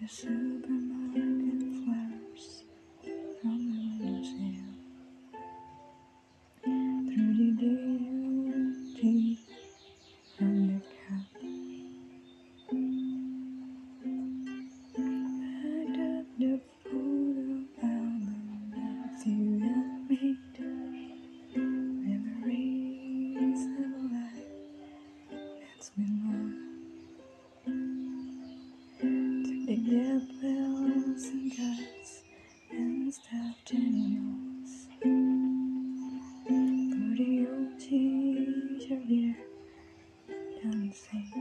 Your supermarket flowers from the windows here. Through the day, tea from the cup. Back up the photo album with you and me. Memories of a life that's been long. Big dead bells and guts and stuffed animals. For the old teacher here dancing.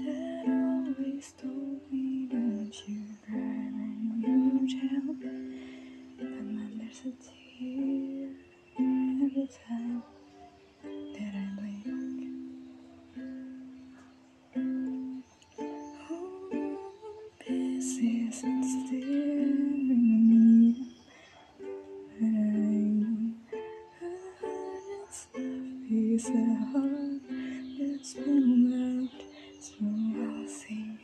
Dad always told me, don't you cry when you're a child. But mom, there's a tear every time that I blink. Pieces and staring at me, and I just love is a heart that's been loved so I'll sing.